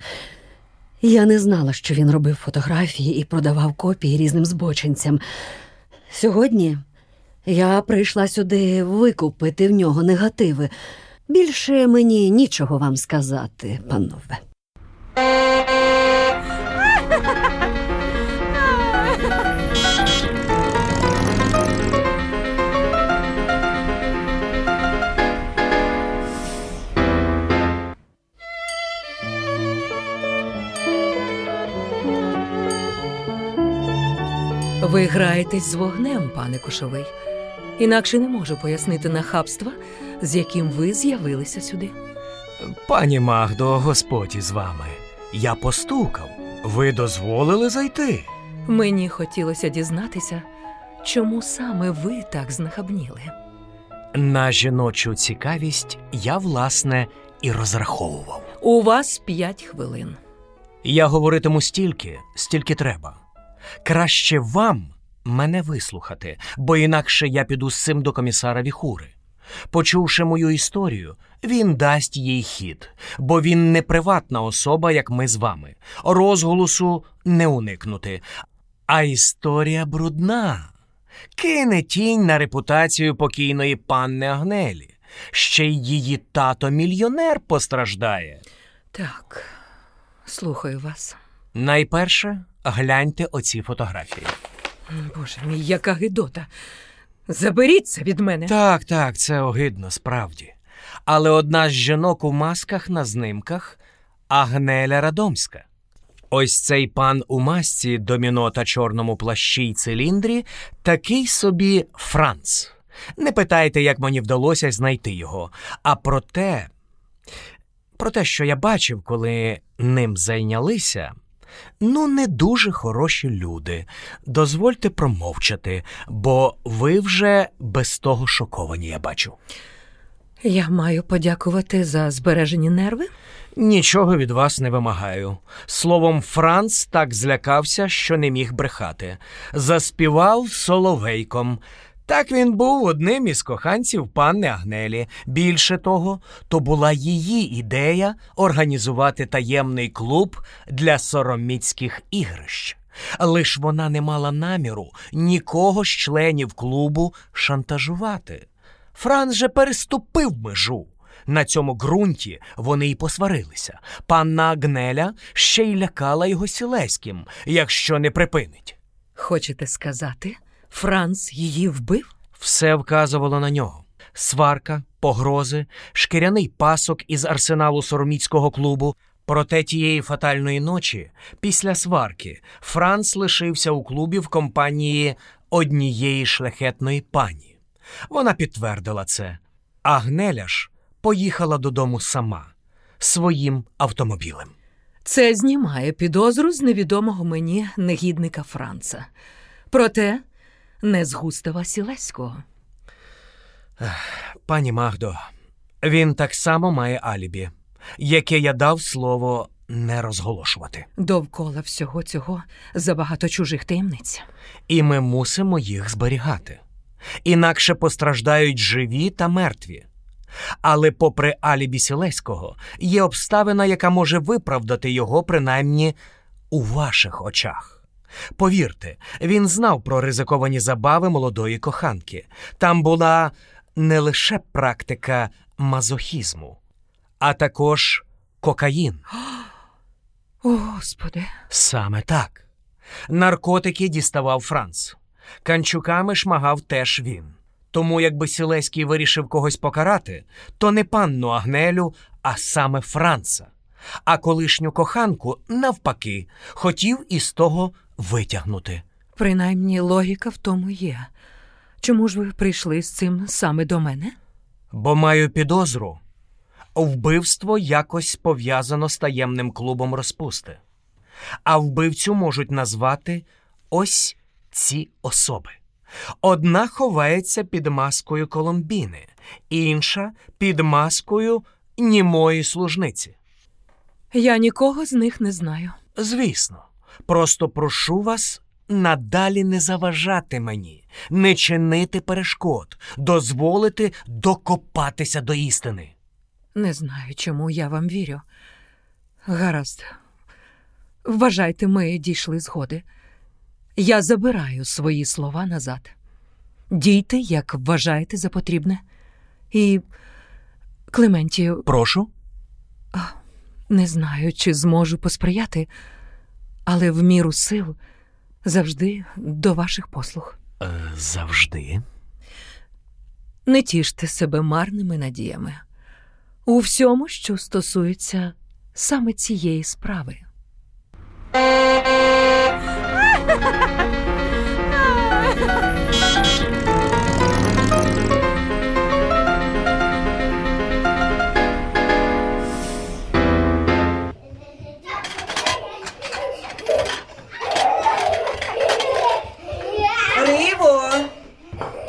Я не знала, що він робив фотографії і продавав копії різним збочинцям. Сьогодні я прийшла сюди викупити в нього негативи. Більше мені нічого вам сказати, панове. Ви граєтесь з вогнем, пане Кошовий. Інакше не можу пояснити нахабства, з яким ви з'явилися сюди. Пані Магдо, Господь із вами. Я постукав. Ви дозволили зайти? Мені хотілося дізнатися, чому саме ви так знахабніли. На жіночу цікавість я, власне, і розраховував. У вас 5 хвилин. Я говоритиму стільки, скільки треба. Краще вам мене вислухати, бо інакше я піду з цим до комісара Віхури. Почувши мою історію, він дасть їй хід, бо він не приватна особа, як ми з вами. Розголосу не уникнути. А історія брудна. Кине тінь на репутацію покійної панни Агнелі. Ще й її тато-мільйонер постраждає. Так, слухаю вас. Найперше, гляньте оці фотографії. Боже мій, яка гидота. Заберіться від мене. Так, це огидно, справді. Але одна з жінок у масках на знимках – Агнеля Радомська. Ось цей пан у масці, доміно та чорному плащі й циліндрі – такий собі Франц. Не питайте, як мені вдалося знайти його, а про те, що я бачив, коли ним зайнялися, не дуже хороші люди. Дозвольте промовчати, бо ви вже без того шоковані, я бачу. Я маю подякувати за збережені нерви? Нічого від вас не вимагаю. Словом, Франц так злякався, що не міг брехати. Заспівав соловейком. Так він був одним із коханців панни Агнелі. Більше того, то була її ідея організувати таємний клуб для сороміцьких ігрищ. Лиш вона не мала наміру нікого з членів клубу шантажувати. Франц же переступив межу. На цьому ґрунті вони й посварилися. Панна Агнеля ще й лякала його Сілеським, якщо не припинить. Хочете сказати, Франц її вбив? Все вказувало на нього. Сварка, погрози, шкіряний пасок із арсеналу сороміцького клубу. Проте тієї фатальної ночі, після сварки, Франц лишився у клубі в компанії однієї шляхетної пані. Вона підтвердила це. Агнеля ж поїхала додому сама, своїм автомобілем. Це знімає підозру з невідомого мені негідника Франца. Проте не з Густава Сілеського. Пані Магдо, він так само має алібі, яке я дав слово не розголошувати. Довкола всього цього забагато чужих таємниць. І ми мусимо їх зберігати. Інакше постраждають живі та мертві. Але попри алібі Сілеського є обставина, яка може виправдати його, принаймні, у ваших очах. Повірте, він знав про ризиковані забави молодої коханки. Там була не лише практика мазохізму, а також кокаїн. О, Господи! Саме так. Наркотики діставав Франц. Канчуками шмагав теж він. Тому, якби Сілеський вирішив когось покарати, то не панну Агнелю, а саме Франца. А колишню коханку, навпаки, хотів із того витягнути. Принаймні, логіка в тому є. Чому ж ви прийшли з цим саме до мене? Бо маю підозру. Вбивство якось пов'язано з таємним клубом розпусти. А вбивцю можуть назвати ось ці особи. Одна ховається під маскою Колумбіни, інша під маскою німої служниці. Я нікого з них не знаю. Звісно. Просто прошу вас надалі не заважати мені, не чинити перешкод, дозволити докопатися до істини. Не знаю, чому я вам вірю. Гаразд. Вважайте, ми дійшли згоди. Я забираю свої слова назад. Дійте, як вважаєте за потрібне. І, Клементію... Прошу? Не знаю, чи зможу посприяти, але в міру сил завжди до ваших послуг. Завжди? Не тіште себе марними надіями. У всьому, що стосується саме цієї справи.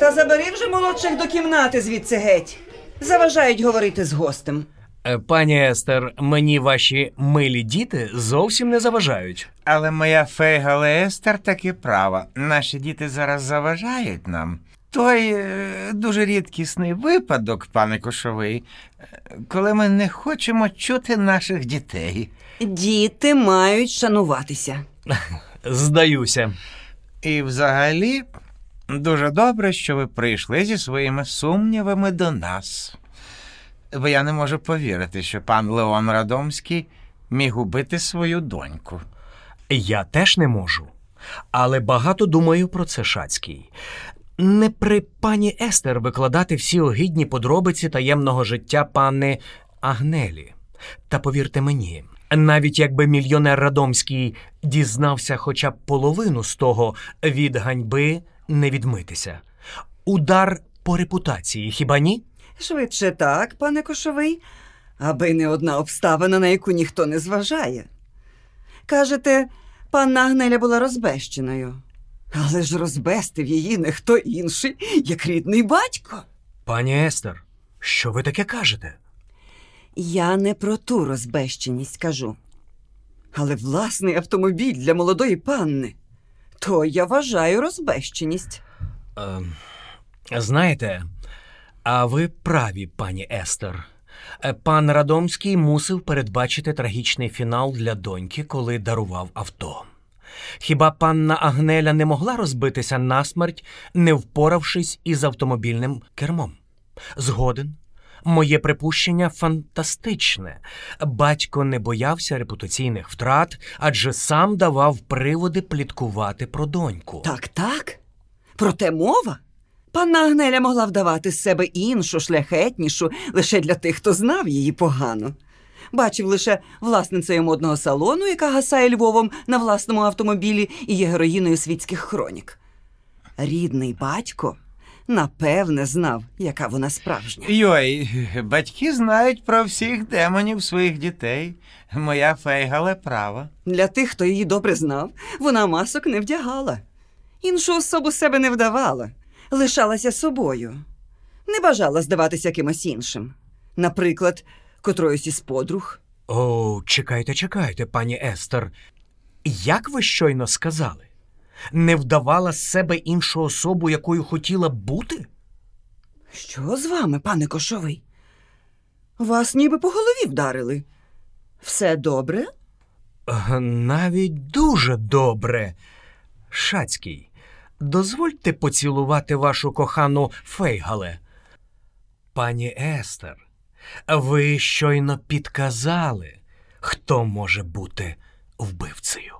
Та забери вже молодших до кімнати звідси геть. Заважають говорити з гостем. Пані Естер, мені ваші милі діти зовсім не заважають. Але моя Фейгале Естер таки права. Наші діти зараз заважають нам. Той дуже рідкісний випадок, пане Кошовий, коли ми не хочемо чути наших дітей. Діти мають шануватися. Здаюся. І взагалі... Дуже добре, що ви прийшли зі своїми сумнівами до нас. бо я не можу повірити, що пан Леон Радомський міг убити свою доньку. Я теж не можу, але багато думаю про це, Шацький. Не при пані Естер викладати всі огидні подробиці таємного життя пани Агнелі. Та повірте мені, навіть якби мільйонер Радомський дізнався хоча б половину з того, від ганьби не відмитися. Удар по репутації, хіба ні? Швидше так, пане Кошовий, аби не одна обставина, на яку ніхто не зважає. Кажете, панна Агнеля була розбещеною. Але ж розбестив її не хто інший, як рідний батько. Пані Естер, що ви таке кажете? Я не про ту розбещеність кажу. Але власний автомобіль для молодої панни, то я вважаю розбещеність. Знаєте, а ви праві, пані Естер. Пан Радомський мусив передбачити трагічний фінал для доньки, коли дарував авто. Хіба панна Агнеля не могла розбитися насмерть, не впоравшись із автомобільним кермом? Згоден. Моє припущення фантастичне. Батько не боявся репутаційних втрат, адже сам давав приводи пліткувати про доньку. Так. Проте мова? Панна Агнеля могла вдавати з себе іншу, шляхетнішу, лише для тих, хто знав її погано. Бачив лише власницею модного салону, яка гасає Львовом на власному автомобілі і є героїною світських хронік. Рідний батько напевне знав, яка вона справжня. Йой, батьки знають про всіх демонів своїх дітей. Моя Фейгале права. Для тих, хто її добре знав, вона масок не вдягала. Іншу особу себе не вдавала. Лишалася собою. Не бажала здаватися кимось іншим. Наприклад, котроюсь із подруг. О, чекайте, пані Естер. Як ви щойно сказали? Не вдавала з себе іншу особу, якою хотіла бути? Що з вами, пане Кошовий? Вас ніби по голові вдарили. Все добре? Навіть дуже добре. Шацький, дозвольте поцілувати вашу кохану Фейгале. Пані Естер, ви щойно підказали, хто може бути вбивцею.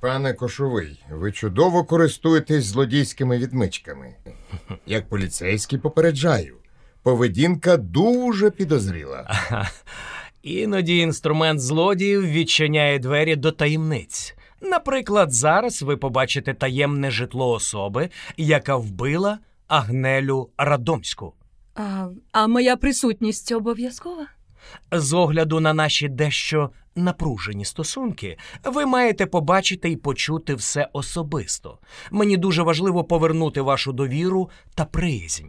Пане Кошовий, ви чудово користуєтесь злодійськими відмичками. Як поліцейський попереджаю, поведінка дуже підозріла. Іноді інструмент злодіїв відчиняє двері до таємниць. Наприклад, зараз ви побачите таємне житло особи, яка вбила Агнелю Радомську. А моя присутність обов'язкова? З огляду на наші дещо напружені стосунки, ви маєте побачити і почути все особисто. Мені дуже важливо повернути вашу довіру та приязнь.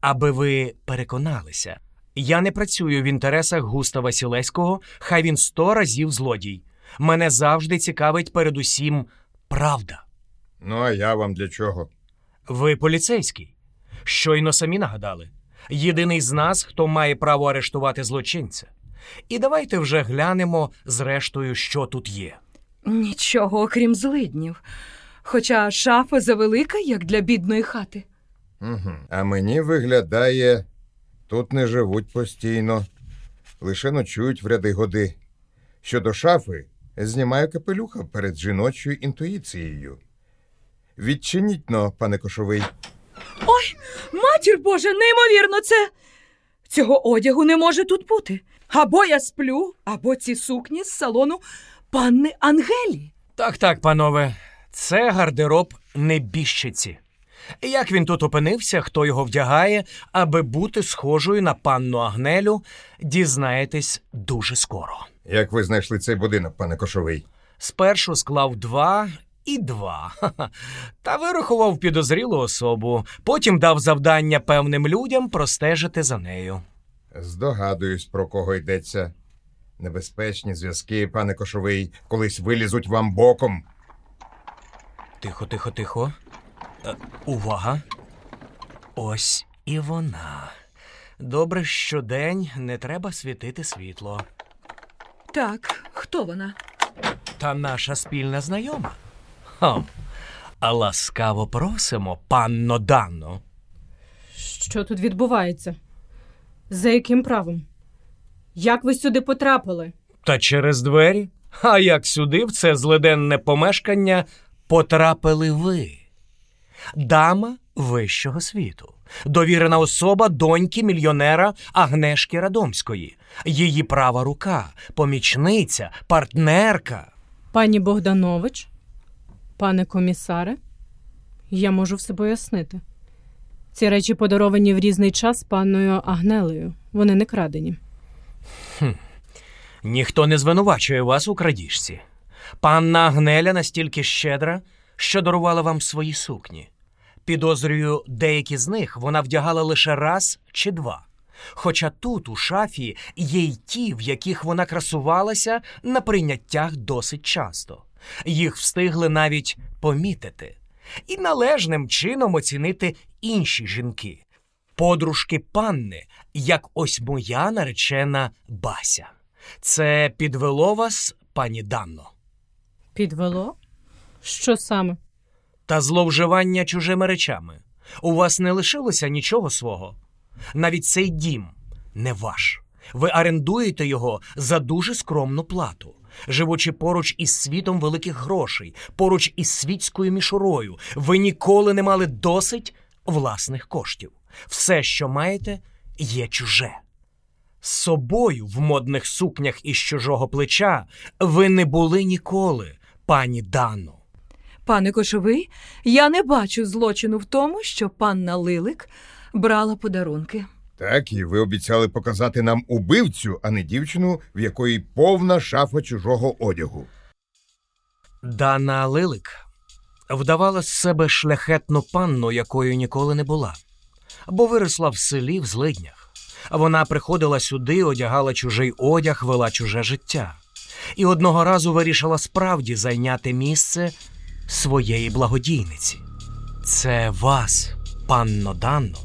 Аби ви переконалися, я не працюю в інтересах Густава Сілеського, хай він 100 разів злодій. Мене завжди цікавить передусім правда. Ну, а я вам для чого? Ви поліцейський. Щойно самі нагадали. Єдиний з нас, хто має право арештувати злочинця. І давайте вже глянемо, зрештою, що тут є. Нічого, окрім злиднів. Хоча шафа завелика, як для бідної хати. Угу. А мені виглядає, тут не живуть постійно. Лише ночують в ряди годи. Щодо шафи, знімаю капелюха перед жіночою інтуїцією. Відчиніть-но, пане Кошовий. Ой, матір Божа, неймовірно це! Цього одягу не може тут бути. Або я сплю, або ці сукні з салону панни Ангелі. Так, панове, це гардероб небіжчиці. Як він тут опинився, хто його вдягає, аби бути схожою на панну Агнелю, дізнаєтесь дуже скоро. Як ви знайшли цей будинок, пане Кошовий? Спершу склав 2 і 2. Та вирахував підозрілу особу. Потім дав завдання певним людям простежити за нею. Здогадуюсь, про кого йдеться. Небезпечні зв'язки, пане Кошовий, колись вилізуть вам боком. Тихо. Увага! Ось і вона. Добре, що день, не треба світити світло. Так, хто вона? Та наша спільна знайома. А ласкаво просимо, панно Данно. Що тут відбувається? За яким правом? Як ви сюди потрапили? Та через двері. А як сюди, в це злиденне помешкання, потрапили ви? Дама вищого світу. Довірена особа доньки мільйонера Агнешки Радомської. Її права рука, помічниця, партнерка. Пані Богданович, пане комісаре, я можу все пояснити. Ці речі подаровані в різний час панною Агнелею. Вони не крадені. Ніхто не звинувачує вас у крадіжці. Панна Агнеля настільки щедра, що дарувала вам свої сукні. Підозрюю, деякі з них вона вдягала лише раз чи два. Хоча тут, у шафі, є й ті, в яких вона красувалася на прийняттях досить часто. Їх встигли навіть помітити. І належним чином оцінити інші жінки. Подружки панни, як ось моя наречена Бася. Це підвело вас, пані Данно? Підвело? Що саме? Та зловживання чужими речами. У вас не лишилося нічого свого. Навіть цей дім не ваш. Ви орендуєте його за дуже скромну плату, живучи поруч із світом великих грошей, поруч із світською мішурою. Ви ніколи не мали досить власних коштів. Все, що маєте, є чуже. З собою в модних сукнях із чужого плеча ви не були ніколи, пані Данно. Пане Кошовий, я не бачу злочину в тому, що панна Лилик брала подарунки. Так, і ви обіцяли показати нам убивцю, а не дівчину, в якої повна шафа чужого одягу. Дана Лилик вдавала з себе шляхетну панну, якою ніколи не була. Бо виросла в селі в злиднях. Вона приходила сюди, одягала чужий одяг, вела чуже життя. І одного разу вирішила справді зайняти місце своєї благодійниці. Це вас, панно Данно,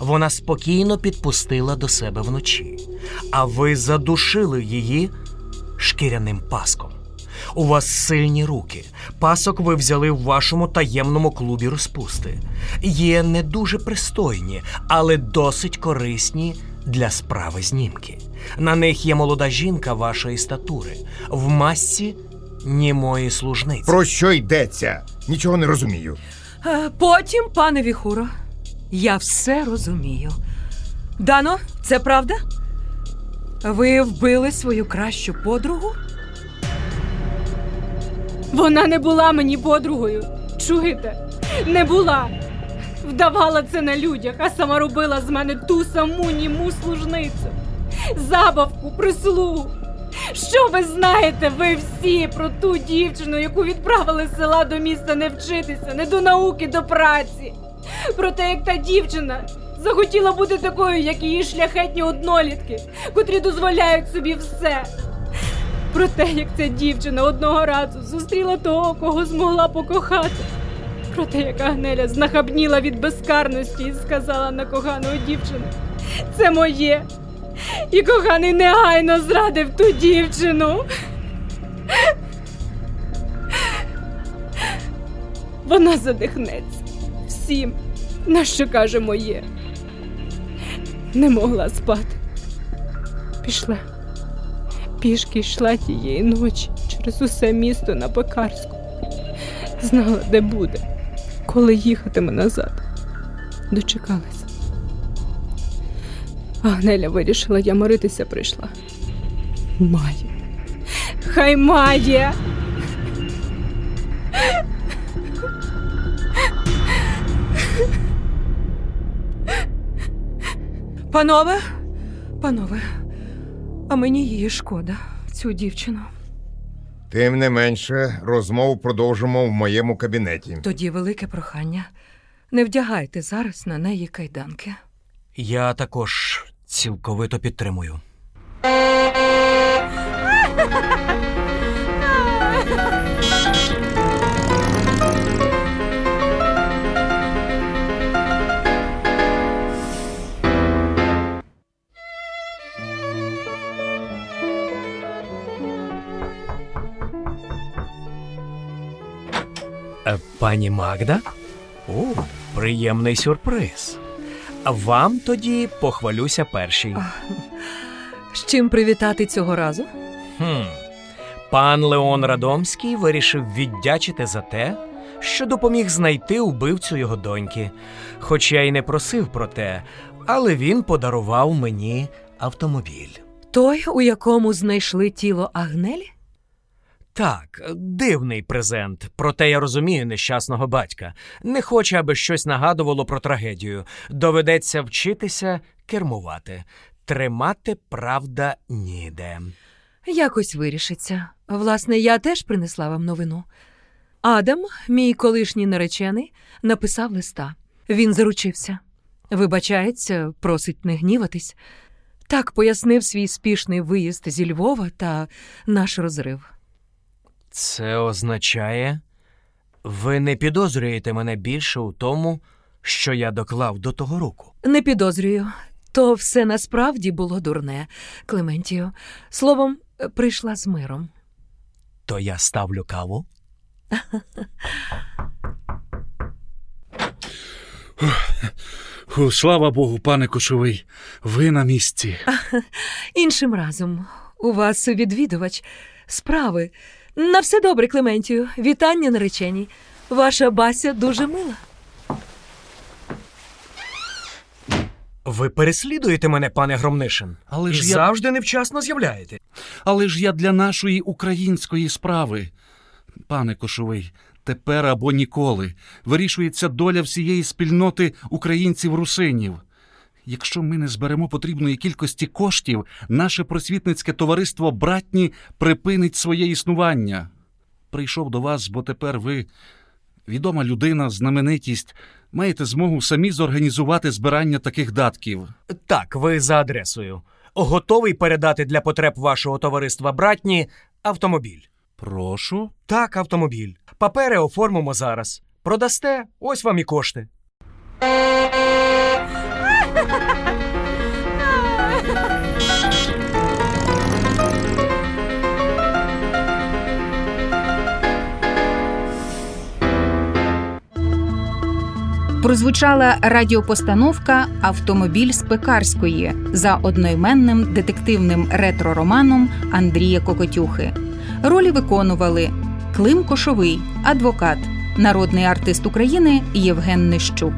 вона спокійно підпустила до себе вночі. А ви задушили її шкіряним паском. У вас сильні руки. Пасок ви взяли в вашому таємному клубі розпусти. Є не дуже пристойні, але досить корисні для справи знімки. На них є молода жінка вашої статури. В масці німої служниці. Про що йдеться? Нічого не розумію. Потім, пане Віхуро, я все розумію. Дано, це правда? Ви вбили свою кращу подругу? Вона не була мені подругою. Чуєте? Не була. Вдавала це на людях, а сама робила з мене ту саму німу служницю. Забавку, прислугу. Що ви знаєте, ви всі, про ту дівчину, яку відправили з села до міста не вчитися, не до науки, до праці. Про те, як та дівчина захотіла бути такою, як її шляхетні однолітки, котрі дозволяють собі все. Про те, як ця дівчина одного разу зустріла того, кого змогла покохати. Про те, як Агнеля знахабніла від безкарності і сказала на кохану дівчину «Це моє». І коханий негайно зрадив ту дівчину. Вона задихнеться всім, на що каже моє. Не могла спати. Пішла. Пішки йшла тієї ночі через усе місто на Пекарську. Знала, де буде, коли їхатиме назад. Дочекалася. Агнеля вирішила, я миритися прийшла. Має. Хай має! Панове, а мені її шкода, цю дівчину. Тим не менше, розмову продовжимо в моєму кабінеті. Тоді велике прохання. Не вдягайте зараз на неї кайданки. Я також цілковито підтримую. пані Магда? Приємний сюрприз. Вам тоді похвалюся перший. З чим привітати цього разу? Пан Леон Радомський вирішив віддячити за те, що допоміг знайти убивцю його доньки. Хоч я й не просив про те, але він подарував мені автомобіль. Той, у якому знайшли тіло Агнелі? Так, дивний презент. Проте я розумію нещасного батька. Не хоче, аби щось нагадувало про трагедію. Доведеться вчитися кермувати. Тримати, правда, ніде. Якось вирішиться. Власне, я теж принесла вам новину. Адам, мій колишній наречений, написав листа. Він заручився. Вибачається, просить не гніватись. Так пояснив свій спішний виїзд зі Львова та наш розрив. Це означає, ви не підозрюєте мене більше у тому, що я доклав до того року? Не підозрюю. То все насправді було дурне, Клементію. Словом, прийшла з миром. То я ставлю каву? Слава Богу, пане Кошовий, ви на місці. Іншим разом. У вас відвідувач. Справи. На все добре, Клементію. Вітання нареченій. Ваша Бася дуже мила. Ви переслідуєте мене, пане Громнишин. Але ж завжди невчасно з'являєте. Але ж я для нашої української справи. Пане Кошовий, тепер або ніколи вирішується доля всієї спільноти українців-русинів. Якщо ми не зберемо потрібної кількості коштів, наше просвітницьке товариство «Братні» припинить своє існування. Прийшов до вас, бо тепер ви, відома людина, знаменитість, маєте змогу самі зорганізувати збирання таких датків. Так, ви за адресою. Готовий передати для потреб вашого товариства «Братні» автомобіль. Прошу? Так, автомобіль. Папери оформимо зараз. Продасте, ось вам і кошти. Прозвучала радіопостановка «Автомобіль з Пекарської» за одноіменним детективним ретро-романом Андрія Кокотюхи. Ролі виконували Клим Кошовий, адвокат, народний артист України Євген Нищук,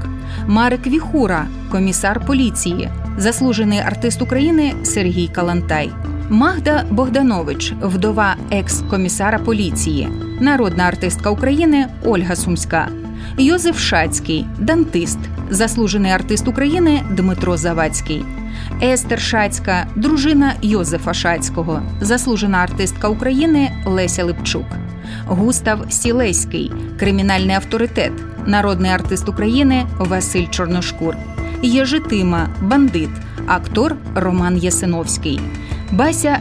Марик Віхура, комісар поліції, заслужений артист України Сергій Калантай, Магда Богданович, вдова екс-комісара поліції, народна артистка України Ольга Сумська, Йозеф Шацький, дантист, заслужений артист України Дмитро Завадський, Естер Шацька, дружина Йозефа Шацького, заслужена артистка України Леся Липчук, Густав Сілеський, кримінальний авторитет, народний артист України Василь Чорношкур, Єжи Тима, бандит, актор Роман Ясиновський, Бася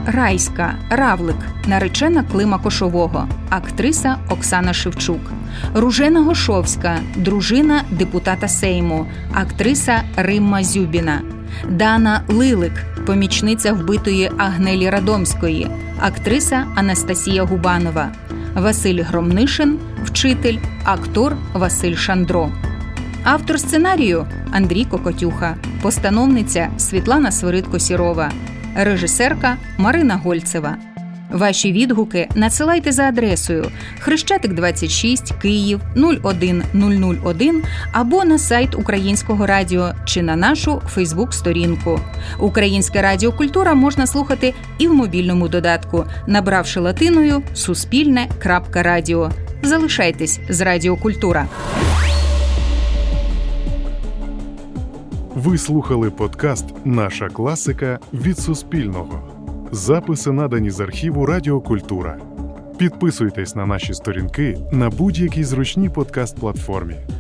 Равлик, наречена Клима Кошового, актриса Оксана Шевчук, Ружена Гошовська, дружина депутата Сейму, актриса Римма Зюбіна, Дана Лилик, помічниця вбитої Агнелі Радомської, актриса Анастасія Губанова, Василь Громнишин, вчитель, актор Василь Шандро. Автор сценарію – Андрій Кокотюха, постановниця Світлана Свиридко-Сірова, режисерка Марина Гольцева. Ваші відгуки надсилайте за адресою Хрещатик 26, Київ 01001 або на сайт Українського радіо чи на нашу Фейсбук-сторінку. Українське радіо «Культура» можна слухати і в мобільному додатку, набравши латиною «Суспільне.Радіо». Залишайтесь з Радіо «Культура». Ви слухали подкаст «Наша класика» від Суспільного. Записи надані з архіву Радіо Культура. Підписуйтесь на наші сторінки на будь-якій зручній подкаст-платформі.